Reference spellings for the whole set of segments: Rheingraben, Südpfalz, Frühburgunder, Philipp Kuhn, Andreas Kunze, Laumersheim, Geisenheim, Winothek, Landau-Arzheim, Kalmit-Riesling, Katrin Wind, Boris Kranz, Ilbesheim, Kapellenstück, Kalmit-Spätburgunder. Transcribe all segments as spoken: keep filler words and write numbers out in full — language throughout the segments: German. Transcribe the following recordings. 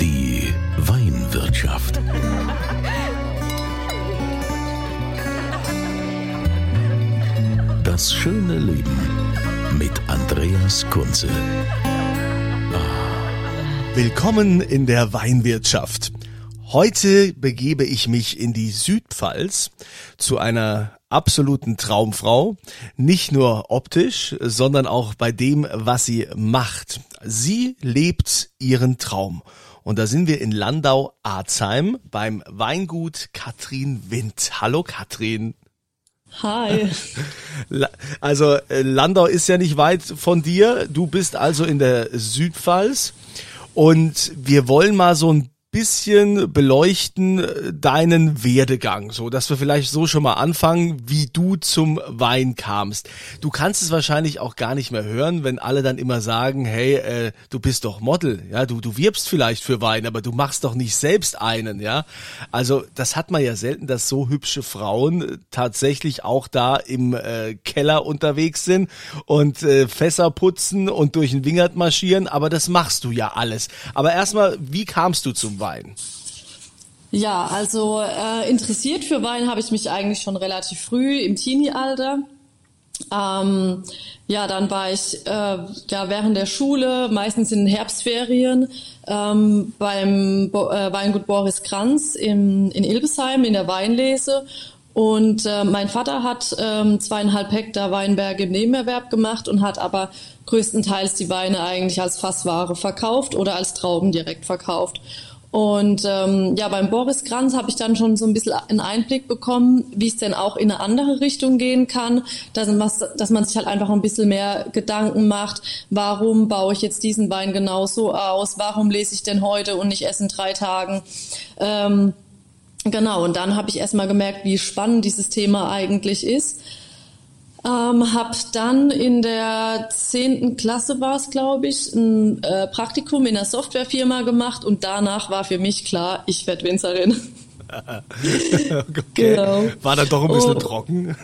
Die Weinwirtschaft. Das schöne Leben mit Andreas Kunze. Willkommen in der Weinwirtschaft. Heute begebe ich mich in die Südpfalz zu einer absoluten Traumfrau. Nicht nur optisch, sondern auch bei dem, was sie macht. Sie lebt ihren Traum. Und da sind wir in Landau-Arzheim beim Weingut Katrin Wind. Hallo Katrin. Hi. Also Landau ist ja nicht weit von dir, du bist also in der Südpfalz und wir wollen mal so ein bisschen beleuchten deinen Werdegang, so dass wir vielleicht so schon mal anfangen, wie du zum Wein kamst. Du kannst es wahrscheinlich auch gar nicht mehr hören, wenn alle dann immer sagen, hey, äh, du bist doch Model, ja, du du wirbst vielleicht für Wein, aber du machst doch nicht selbst einen, ja? Also, das hat man ja selten, dass so hübsche Frauen tatsächlich auch da im äh, Keller unterwegs sind und äh, Fässer putzen und durch den Wingert marschieren, aber das machst du ja alles. Aber erstmal, wie kamst du zum Wein? Wein? Ja, also äh, interessiert für Wein habe ich mich eigentlich schon relativ früh im Teenie-Alter. Ähm, ja, dann war ich äh, ja während der Schule, meistens in den Herbstferien, ähm, beim Bo- äh, Weingut Boris Kranz im, in Ilbesheim in der Weinlese. Und äh, mein Vater hat äh, zweieinhalb Hektar Weinberge im Nebenerwerb gemacht und hat aber größtenteils die Weine eigentlich als Fassware verkauft oder als Trauben direkt verkauft. Und ähm, ja, beim Boris Kranz habe ich dann schon so ein bisschen einen Einblick bekommen, wie es denn auch in eine andere Richtung gehen kann, dass man, dass man sich halt einfach ein bisschen mehr Gedanken macht, warum baue ich jetzt diesen Wein genau so aus, warum lese ich denn heute und nicht erst in drei Tagen. Ähm, genau, und dann habe ich erstmal gemerkt, wie spannend dieses Thema eigentlich ist. Ähm, habe dann in der zehnten Klasse war es, glaube ich, ein äh, Praktikum in einer Softwarefirma gemacht und danach war für mich klar, ich werde Winzerin. Okay. Genau. War dann doch ein bisschen oh. trocken.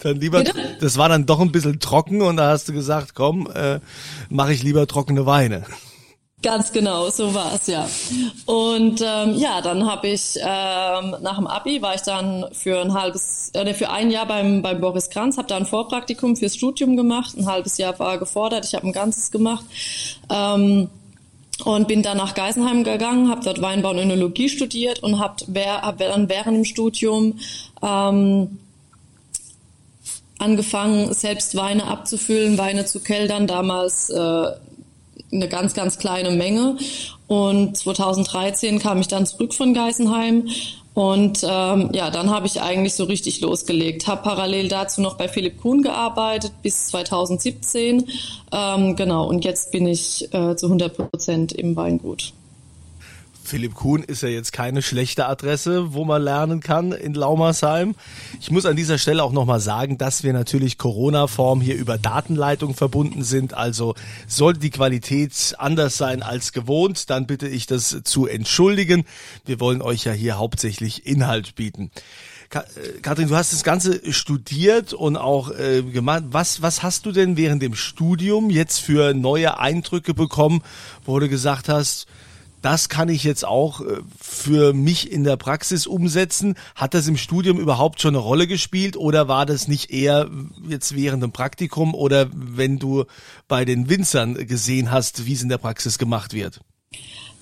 Dann lieber, Bitte? Das war dann doch ein bisschen trocken und da hast du gesagt, komm, äh, mache ich lieber trockene Weine. Ganz genau, so war es, ja. Und ähm, ja, dann habe ich ähm, nach dem Abi war ich dann für ein halbes, äh, für ein Jahr beim beim Boris Kranz, habe da ein Vorpraktikum fürs Studium gemacht, ein halbes Jahr war gefordert, ich habe ein ganzes gemacht ähm, und bin dann nach Geisenheim gegangen, habe dort Weinbau und Önologie studiert und habe hab dann während dem Studium ähm, angefangen, selbst Weine abzufüllen, Weine zu keldern, damals äh, eine ganz, ganz kleine Menge. Und zwanzig dreizehn kam ich dann zurück von Geisenheim und ähm, ja, dann habe ich eigentlich so richtig losgelegt. Habe parallel dazu noch bei Philipp Kuhn gearbeitet bis zwanzig siebzehn. Ähm, genau, und jetzt bin ich äh, zu hundert Prozent im Weingut. Philipp Kuhn ist ja jetzt keine schlechte Adresse, wo man lernen kann in Laumersheim. Ich muss an dieser Stelle auch nochmal sagen, dass wir natürlich Corona-Form hier über Datenleitung verbunden sind. Also sollte die Qualität anders sein als gewohnt, dann bitte ich das zu entschuldigen. Wir wollen euch ja hier hauptsächlich Inhalt bieten. Katrin, du hast das Ganze studiert und auch äh, gemacht. Was, was hast du denn während dem Studium jetzt für neue Eindrücke bekommen, wo du gesagt hast, das kann ich jetzt auch für mich in der Praxis umsetzen. Hat das im Studium überhaupt schon eine Rolle gespielt oder war das nicht eher jetzt während dem Praktikum oder wenn du bei den Winzern gesehen hast, wie es in der Praxis gemacht wird?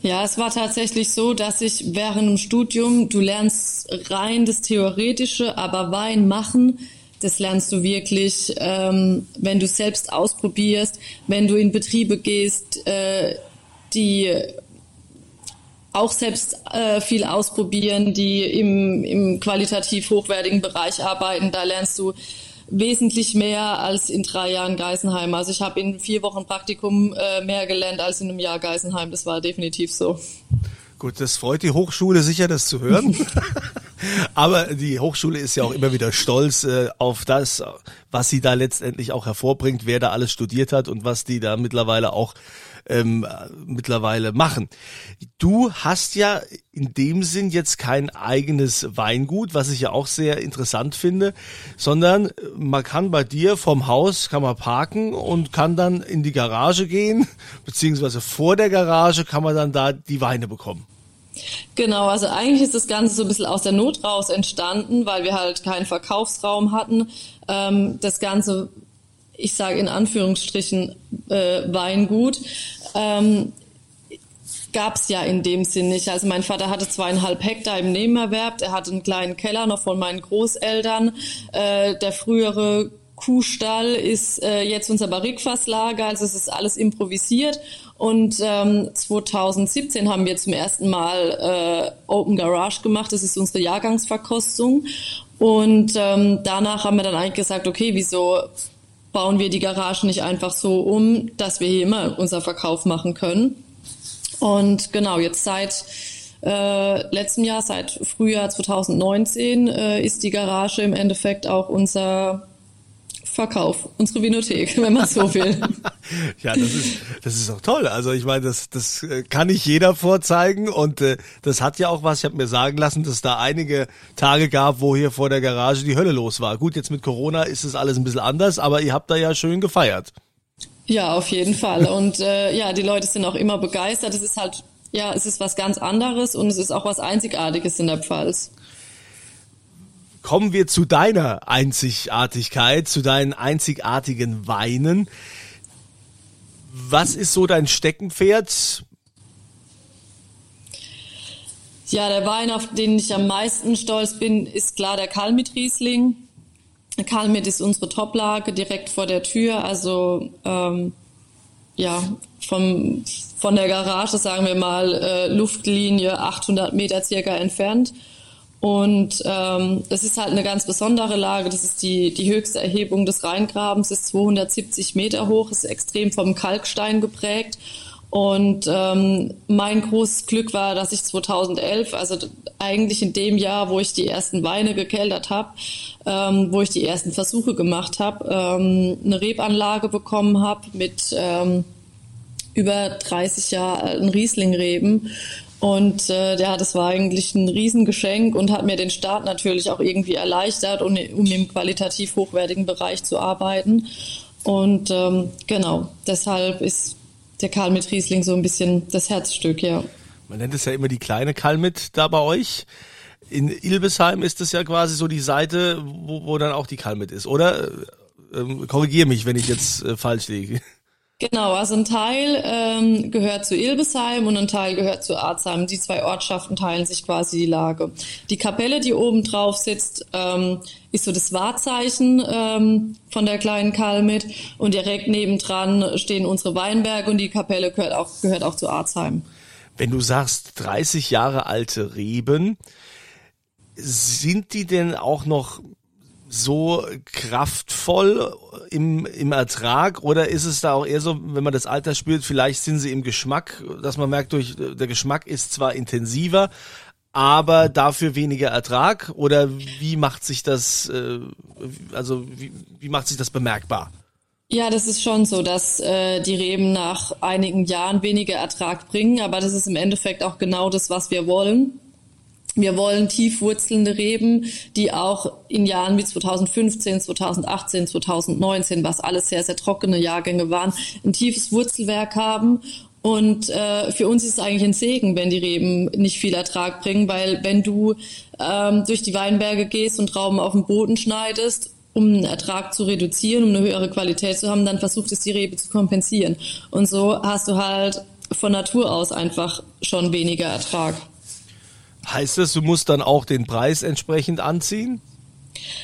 Ja, es war tatsächlich so, dass ich während dem Studium, du lernst rein das Theoretische, aber Wein machen, das lernst du wirklich, ähm, wenn du selbst ausprobierst, wenn du in Betriebe gehst, äh, die auch selbst äh, viel ausprobieren, die im, im qualitativ hochwertigen Bereich arbeiten. Da lernst du wesentlich mehr als in drei Jahren Geisenheim. Also ich habe in vier Wochen Praktikum äh, mehr gelernt als in einem Jahr Geisenheim. Das war definitiv so. Gut, das freut die Hochschule sicher, das zu hören. Aber die Hochschule ist ja auch immer wieder stolz äh, auf das, was sie da letztendlich auch hervorbringt, wer da alles studiert hat und was die da mittlerweile auch ähm, mittlerweile machen. Du hast ja in dem Sinn jetzt kein eigenes Weingut, was ich ja auch sehr interessant finde, sondern man kann bei dir vom Haus, kann man parken und kann dann in die Garage gehen, beziehungsweise vor der Garage kann man dann da die Weine bekommen. Genau, also eigentlich ist das Ganze so ein bisschen aus der Not raus entstanden, weil wir halt keinen Verkaufsraum hatten. Ähm, das Ganze, ich sage in Anführungsstrichen, äh, Weingut, ähm, gab es ja in dem Sinn nicht. Also mein Vater hatte zweieinhalb Hektar im Nebenerwerb, er hatte einen kleinen Keller noch von meinen Großeltern, äh, der frühere Kuhstall ist äh, jetzt unser Barrikfasslager, also es ist alles improvisiert. Und ähm, zwanzig siebzehn haben wir zum ersten Mal äh, Open Garage gemacht. Das ist unsere Jahrgangsverkostung. Und ähm, danach haben wir dann eigentlich gesagt, okay, wieso bauen wir die Garage nicht einfach so um, dass wir hier immer unser Verkauf machen können. Und genau, jetzt seit äh, letztem Jahr, seit Frühjahr zwanzig neunzehn äh, ist die Garage im Endeffekt auch unser Verkauf, unsere Winothek, wenn man so will. Ja, das ist das ist auch toll. Also ich meine, das das kann nicht jeder vorzeigen und äh, das hat ja auch was. Ich habe mir sagen lassen, dass es da einige Tage gab, wo hier vor der Garage die Hölle los war. Gut, jetzt mit Corona ist es alles ein bisschen anders, aber ihr habt da ja schön gefeiert. Ja, auf jeden Fall. Und äh, ja, die Leute sind auch immer begeistert. Es ist halt, ja, es ist was ganz anderes und es ist auch was Einzigartiges in der Pfalz. Kommen wir zu deiner Einzigartigkeit, zu deinen einzigartigen Weinen. Was ist so dein Steckenpferd? Ja, der Wein, auf den ich am meisten stolz bin, ist klar der Kalmit-Riesling. Kalmit ist unsere Toplage direkt vor der Tür, also ähm, ja, vom, von der Garage, sagen wir mal, äh, Luftlinie achthundert Meter circa entfernt. Und ähm, es ist halt eine ganz besondere Lage, das ist die, die höchste Erhebung des Rheingrabens, ist zweihundertsiebzig Meter hoch, ist extrem vom Kalkstein geprägt und ähm, mein großes Glück war, dass ich zweitausendelf, also eigentlich in dem Jahr, wo ich die ersten Weine gekeltert habe, ähm, wo ich die ersten Versuche gemacht habe, ähm, eine Rebanlage bekommen habe mit ähm, über dreißig Jahre alten Rieslingreben. Und äh, ja, das war eigentlich ein Riesengeschenk und hat mir den Start natürlich auch irgendwie erleichtert, um, um im qualitativ hochwertigen Bereich zu arbeiten. Und ähm, genau, deshalb ist der Kalmit-Riesling so ein bisschen das Herzstück, ja. Man nennt es ja immer die kleine Kalmit da bei euch. In Ilbesheim ist es ja quasi so die Seite, wo, wo dann auch die Kalmit ist, oder? Ähm, korrigier mich, wenn ich jetzt äh, falsch liege. Genau, also ein Teil ähm, gehört zu Ilbesheim und ein Teil gehört zu Arzheim. Die zwei Ortschaften teilen sich quasi die Lage. Die Kapelle, die oben drauf sitzt, ähm, ist so das Wahrzeichen ähm, von der kleinen Kalmit. Und direkt nebendran stehen unsere Weinberge und die Kapelle gehört auch, gehört auch zu Arzheim. Wenn du sagst, dreißig Jahre alte Reben, sind die denn auch noch so kraftvoll im, im Ertrag oder ist es da auch eher so, wenn man das Alter spürt, vielleicht sind sie im Geschmack, dass man merkt, durch der Geschmack ist zwar intensiver, aber dafür weniger Ertrag oder wie macht sich das, also wie, wie macht sich das bemerkbar? Ja, das ist schon so, dass äh, die Reben nach einigen Jahren weniger Ertrag bringen, aber das ist im Endeffekt auch genau das, was wir wollen. Wir wollen tief wurzelnde Reben, die auch in Jahren wie zweitausendfünfzehn, zweitausendachtzehn, zweitausendneunzehn, was alles sehr, sehr trockene Jahrgänge waren, ein tiefes Wurzelwerk haben. Und äh, für uns ist es eigentlich ein Segen, wenn die Reben nicht viel Ertrag bringen, weil wenn du ähm, durch die Weinberge gehst und Trauben auf den Boden schneidest, um einen Ertrag zu reduzieren, um eine höhere Qualität zu haben, dann versucht es die Rebe zu kompensieren. Und so hast du halt von Natur aus einfach schon weniger Ertrag. Heißt das, du musst dann auch den Preis entsprechend anziehen?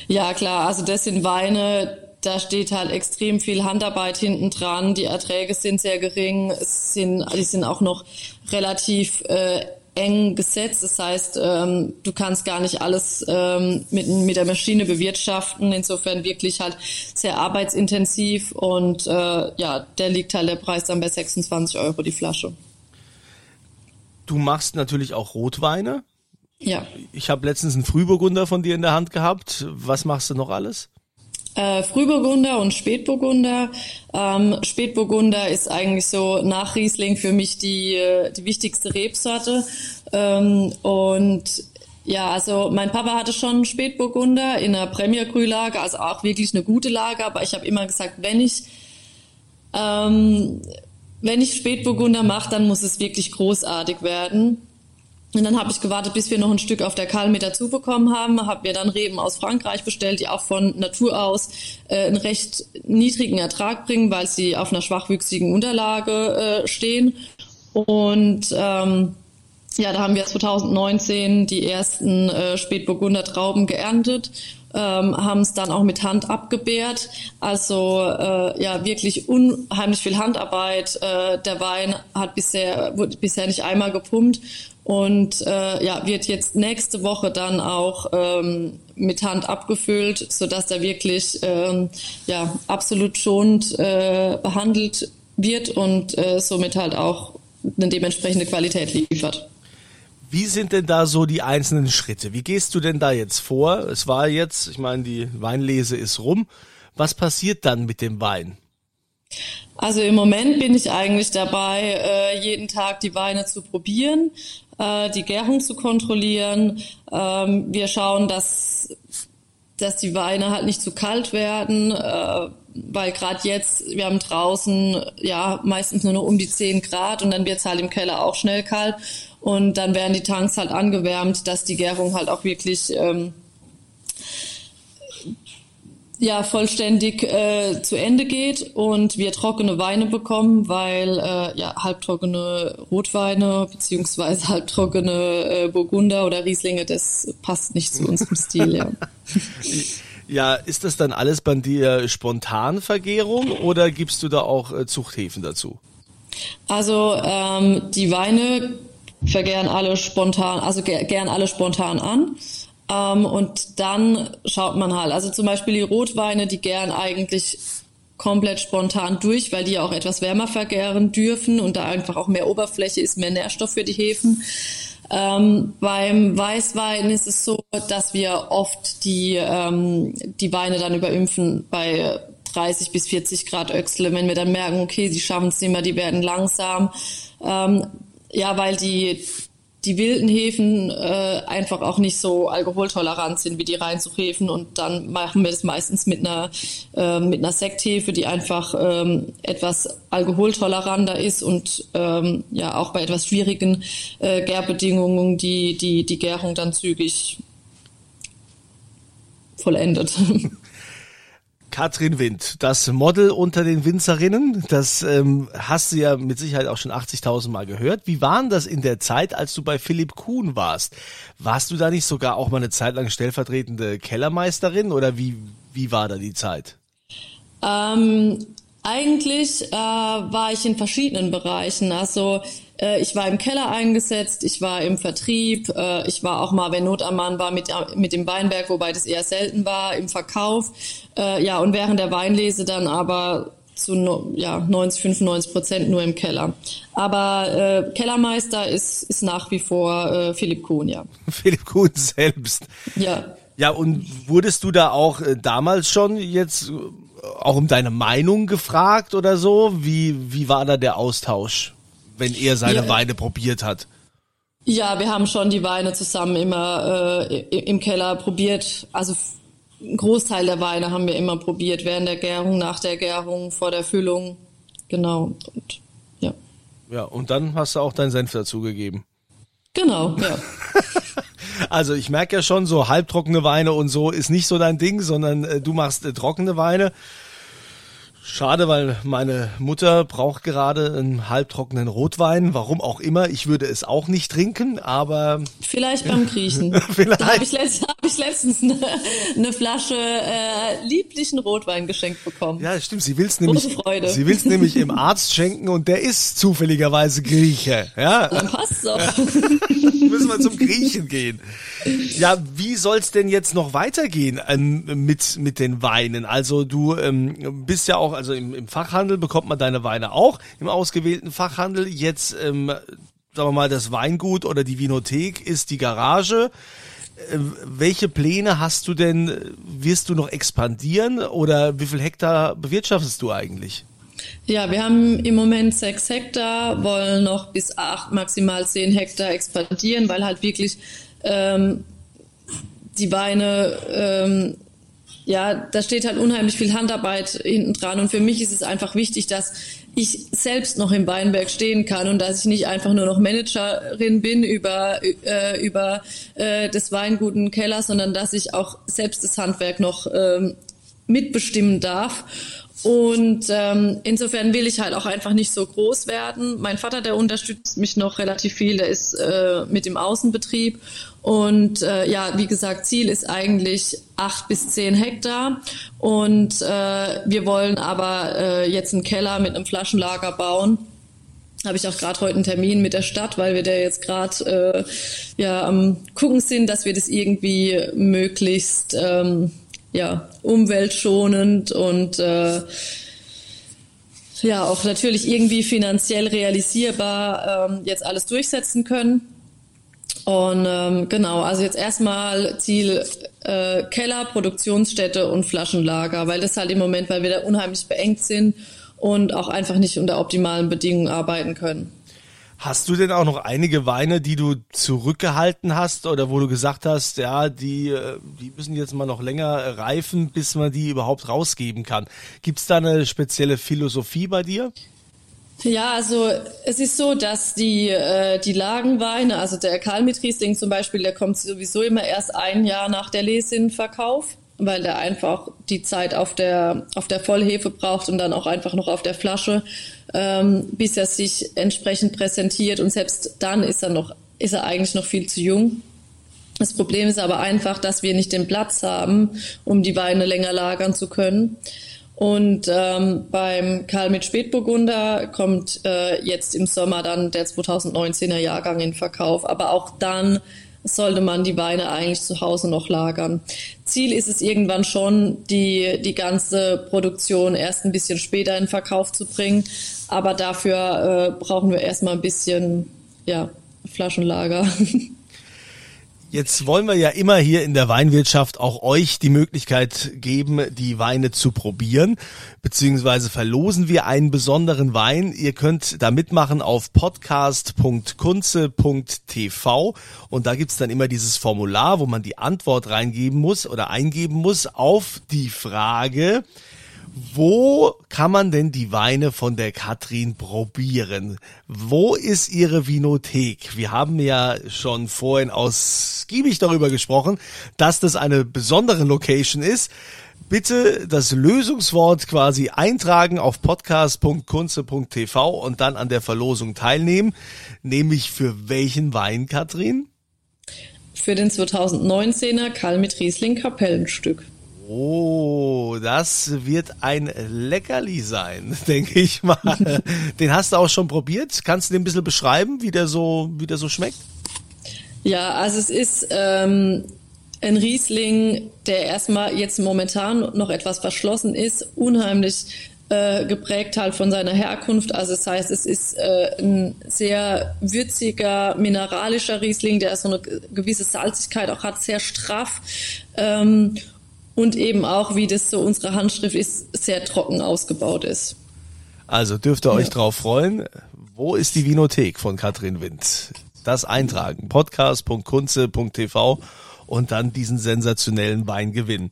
Ja, klar. Also das sind Weine, da steht halt extrem viel Handarbeit hinten dran. Die Erträge sind sehr gering. Es sind, die sind auch noch relativ äh, eng gesetzt. Das heißt, ähm, du kannst gar nicht alles ähm, mit, mit der Maschine bewirtschaften. Insofern wirklich halt sehr arbeitsintensiv und äh, ja, da liegt halt der Preis dann bei sechsundzwanzig Euro die Flasche. Du machst natürlich auch Rotweine. Ja. Ich habe letztens einen Frühburgunder von dir in der Hand gehabt. Was machst du noch alles? Äh, Frühburgunder und Spätburgunder. Ähm, Spätburgunder ist eigentlich so nach Riesling für mich die, die wichtigste Rebsorte. Ähm, und ja, also mein Papa hatte schon Spätburgunder in einer Premier-Grü-Lage, also auch wirklich eine gute Lage. Aber ich habe immer gesagt, wenn ich... Ähm, Wenn ich Spätburgunder mache, dann muss es wirklich großartig werden. Und dann habe ich gewartet, bis wir noch ein Stück auf der Kalmit dazu bekommen haben. Habe mir dann Reben aus Frankreich bestellt, die auch von Natur aus äh, einen recht niedrigen Ertrag bringen, weil sie auf einer schwachwüchsigen Unterlage äh, stehen. Und ähm, ja, da haben wir zwanzig neunzehn die ersten äh, Spätburgunder Trauben geerntet. Ähm, haben es dann auch mit Hand abgebärt, also äh, ja wirklich unheimlich viel Handarbeit. Äh, der Wein hat bisher wurde bisher nicht einmal gepumpt und äh, ja wird jetzt nächste Woche dann auch ähm, mit Hand abgefüllt, sodass er wirklich ähm, ja absolut schonend äh, behandelt wird und äh, somit halt auch eine dementsprechende Qualität liefert. Wie sind denn da so die einzelnen Schritte? Wie gehst du denn da jetzt vor? Es war jetzt, ich meine, die Weinlese ist rum. Was passiert dann mit dem Wein? Also im Moment bin ich eigentlich dabei, jeden Tag die Weine zu probieren, die Gärung zu kontrollieren. Wir schauen, dass, dass die Weine halt nicht zu kalt werden, weil gerade jetzt, wir haben draußen ja meistens nur noch um die zehn Grad und dann wird es halt im Keller auch schnell kalt. Und dann werden die Tanks halt angewärmt, dass die Gärung halt auch wirklich ähm, ja, vollständig äh, zu Ende geht und wir trockene Weine bekommen, weil äh, ja, halbtrockene Rotweine beziehungsweise halbtrockene äh, Burgunder oder Rieslinge, das passt nicht zu unserem Stil. Ja. Ja, ist das dann alles bei dir Spontanvergärung oder gibst du da auch äh, Zuchthäfen dazu? Also ähm, die Weine vergären alle spontan, also gären alle spontan an. Ähm, und dann schaut man halt, also zum Beispiel die Rotweine, die gären eigentlich komplett spontan durch, weil die ja auch etwas wärmer vergären dürfen und da einfach auch mehr Oberfläche ist, mehr Nährstoff für die Hefen. Ähm, beim Weißwein ist es so, dass wir oft die, ähm, die Weine dann überimpfen bei dreißig bis vierzig Grad Öxle, wenn wir dann merken, okay, sie schaffen es nicht mehr, die werden langsam. Ähm, Ja, weil die die wilden Hefen äh, einfach auch nicht so alkoholtolerant sind wie die Reinzuchhefen und dann machen wir das meistens mit einer äh, mit einer Sekthefe, die einfach ähm, etwas alkoholtoleranter ist und ähm, ja auch bei etwas schwierigen äh, Gärbedingungen die die die Gärung dann zügig vollendet. Katrin Wind, das Model unter den Winzerinnen, das ähm, hast du ja mit Sicherheit auch schon achtzigtausend Mal gehört. Wie war das in der Zeit, als du bei Philipp Kuhn warst? Warst du da nicht sogar auch mal eine Zeit lang stellvertretende Kellermeisterin oder wie, wie war da die Zeit? Ähm, eigentlich äh, war ich in verschiedenen Bereichen, also ich war im Keller eingesetzt, ich war im Vertrieb, ich war auch mal, wenn Not am Mann war, mit, mit dem Weinberg, wobei das eher selten war, im Verkauf. Ja, und während der Weinlese dann aber zu ja, neunzig, fünfundneunzig Prozent nur im Keller. Aber äh, Kellermeister ist, ist nach wie vor äh, Philipp Kuhn, ja. Philipp Kuhn selbst. Ja. Ja, und wurdest du da auch damals schon jetzt auch um deine Meinung gefragt oder so? Wie, wie war da der Austausch, wenn er seine ja. Weine probiert hat? Ja, wir haben schon die Weine zusammen immer äh, im Keller probiert. Also einen Großteil der Weine haben wir immer probiert, während der Gärung, nach der Gärung, vor der Füllung. Genau. Und, ja. ja, und dann hast du auch deinen Senf dazugegeben. Genau, ja. Also ich merke ja schon, so halbtrockene Weine und so ist nicht so dein Ding, sondern äh, du machst äh, trockene Weine. Schade, weil meine Mutter braucht gerade einen halbtrockenen Rotwein, warum auch immer. Ich würde es auch nicht trinken, aber... Vielleicht beim Griechen. Vielleicht. Da habe ich, letzt, hab ich letztens eine, eine Flasche äh, lieblichen Rotwein geschenkt bekommen. Ja, stimmt. Sie will es nämlich, sie will's nämlich im Arzt schenken und der ist zufälligerweise Grieche. Ja. Dann passt's auch. Ja. Müssen wir zum Griechen gehen. Ja, wie soll's denn jetzt noch weitergehen ähm, mit, mit den Weinen? Also du ähm, bist ja auch Also im, im Fachhandel bekommt man deine Weine auch, im ausgewählten Fachhandel. Jetzt, ähm, sagen wir mal, das Weingut oder die Winothek ist die Garage. Äh, welche Pläne hast du denn? Wirst du noch expandieren oder wie viel Hektar bewirtschaftest du eigentlich? Ja, wir haben im Moment sechs Hektar, wollen noch bis acht, maximal zehn Hektar expandieren, weil halt wirklich ähm, die Weine... Ähm, Ja, da steht halt unheimlich viel Handarbeit hinten dran und für mich ist es einfach wichtig, dass ich selbst noch im Weinberg stehen kann und dass ich nicht einfach nur noch Managerin bin über äh, über äh, des Weinguten Kellers, sondern dass ich auch selbst das Handwerk noch ähm, mitbestimmen darf. Und ähm, insofern will ich halt auch einfach nicht so groß werden. Mein Vater, der unterstützt mich noch relativ viel, der ist äh, mit im Außenbetrieb. Und äh, ja, wie gesagt, Ziel ist eigentlich acht bis zehn Hektar. Und äh, wir wollen aber äh, jetzt einen Keller mit einem Flaschenlager bauen. Habe ich auch gerade heute einen Termin mit der Stadt, weil wir da jetzt gerade äh, ja am gucken sind, dass wir das irgendwie möglichst... Ähm, ja, umweltschonend und äh, ja auch natürlich irgendwie finanziell realisierbar ähm, jetzt alles durchsetzen können. Und ähm, genau, also jetzt erstmal Ziel äh, Keller, Produktionsstätte und Flaschenlager, weil das halt im Moment, weil wir da unheimlich beengt sind und auch einfach nicht unter optimalen Bedingungen arbeiten können. Hast du denn auch noch einige Weine, die du zurückgehalten hast oder wo du gesagt hast, ja, die, die müssen jetzt mal noch länger reifen, bis man die überhaupt rausgeben kann? Gibt's da eine spezielle Philosophie bei dir? Ja, also es ist so, dass die, äh, die Lagenweine, also der Kalmit-Riesling zum Beispiel, der kommt sowieso immer erst ein Jahr nach der Lese in den Verkauf, weil der einfach die Zeit auf der auf der Vollhefe braucht und dann auch einfach noch auf der Flasche, ähm, bis er sich entsprechend präsentiert. Und selbst dann ist er noch ist er eigentlich noch viel zu jung. Das Problem ist aber einfach, dass wir nicht den Platz haben, um die Weine länger lagern zu können. Und ähm, beim Kalmit-Spätburgunder kommt äh, jetzt im Sommer dann der zwanzig neunzehner Jahrgang in Verkauf, aber auch dann sollte man die Weine eigentlich zu Hause noch lagern. Ziel ist es irgendwann schon, die die ganze Produktion erst ein bisschen später in Verkauf zu bringen, aber dafür äh, brauchen wir erstmal ein bisschen ja, Flaschenlager. Jetzt wollen wir ja immer hier in der Weinwirtschaft auch euch die Möglichkeit geben, die Weine zu probieren, beziehungsweise verlosen wir einen besonderen Wein. Ihr könnt da mitmachen auf podcast punkt kunze punkt t v und da gibt's dann immer dieses Formular, wo man die Antwort reingeben muss oder eingeben muss auf die Frage: Wo kann man denn die Weine von der Katrin probieren? Wo ist ihre Winothek? Wir haben ja schon vorhin ausgiebig darüber gesprochen, dass das eine besondere Location ist. Bitte das Lösungswort quasi eintragen auf podcast punkt kunze punkt t v und dann an der Verlosung teilnehmen. Nämlich für welchen Wein, Katrin? Für den zwanzig neunzehner Kalmit-Riesling Kapellenstück. Oh, das wird ein Leckerli sein, denke ich mal. Den hast du auch schon probiert. Kannst du den ein bisschen beschreiben, wie der so, wie der so schmeckt? Ja, also es ist ähm, ein Riesling, der erstmal jetzt momentan noch etwas verschlossen ist, unheimlich äh, geprägt halt von seiner Herkunft. Also das heißt, es ist äh, ein sehr würziger, mineralischer Riesling, der so eine gewisse Salzigkeit auch hat, sehr straff. Ähm, Und eben auch, wie das so unsere Handschrift ist, sehr trocken ausgebaut ist. Also dürft ihr euch ja drauf freuen. Wo ist die Winothek von Katrin Wind? Das eintragen. podcast punkt kunze punkt t v und dann diesen sensationellen Wein gewinnen.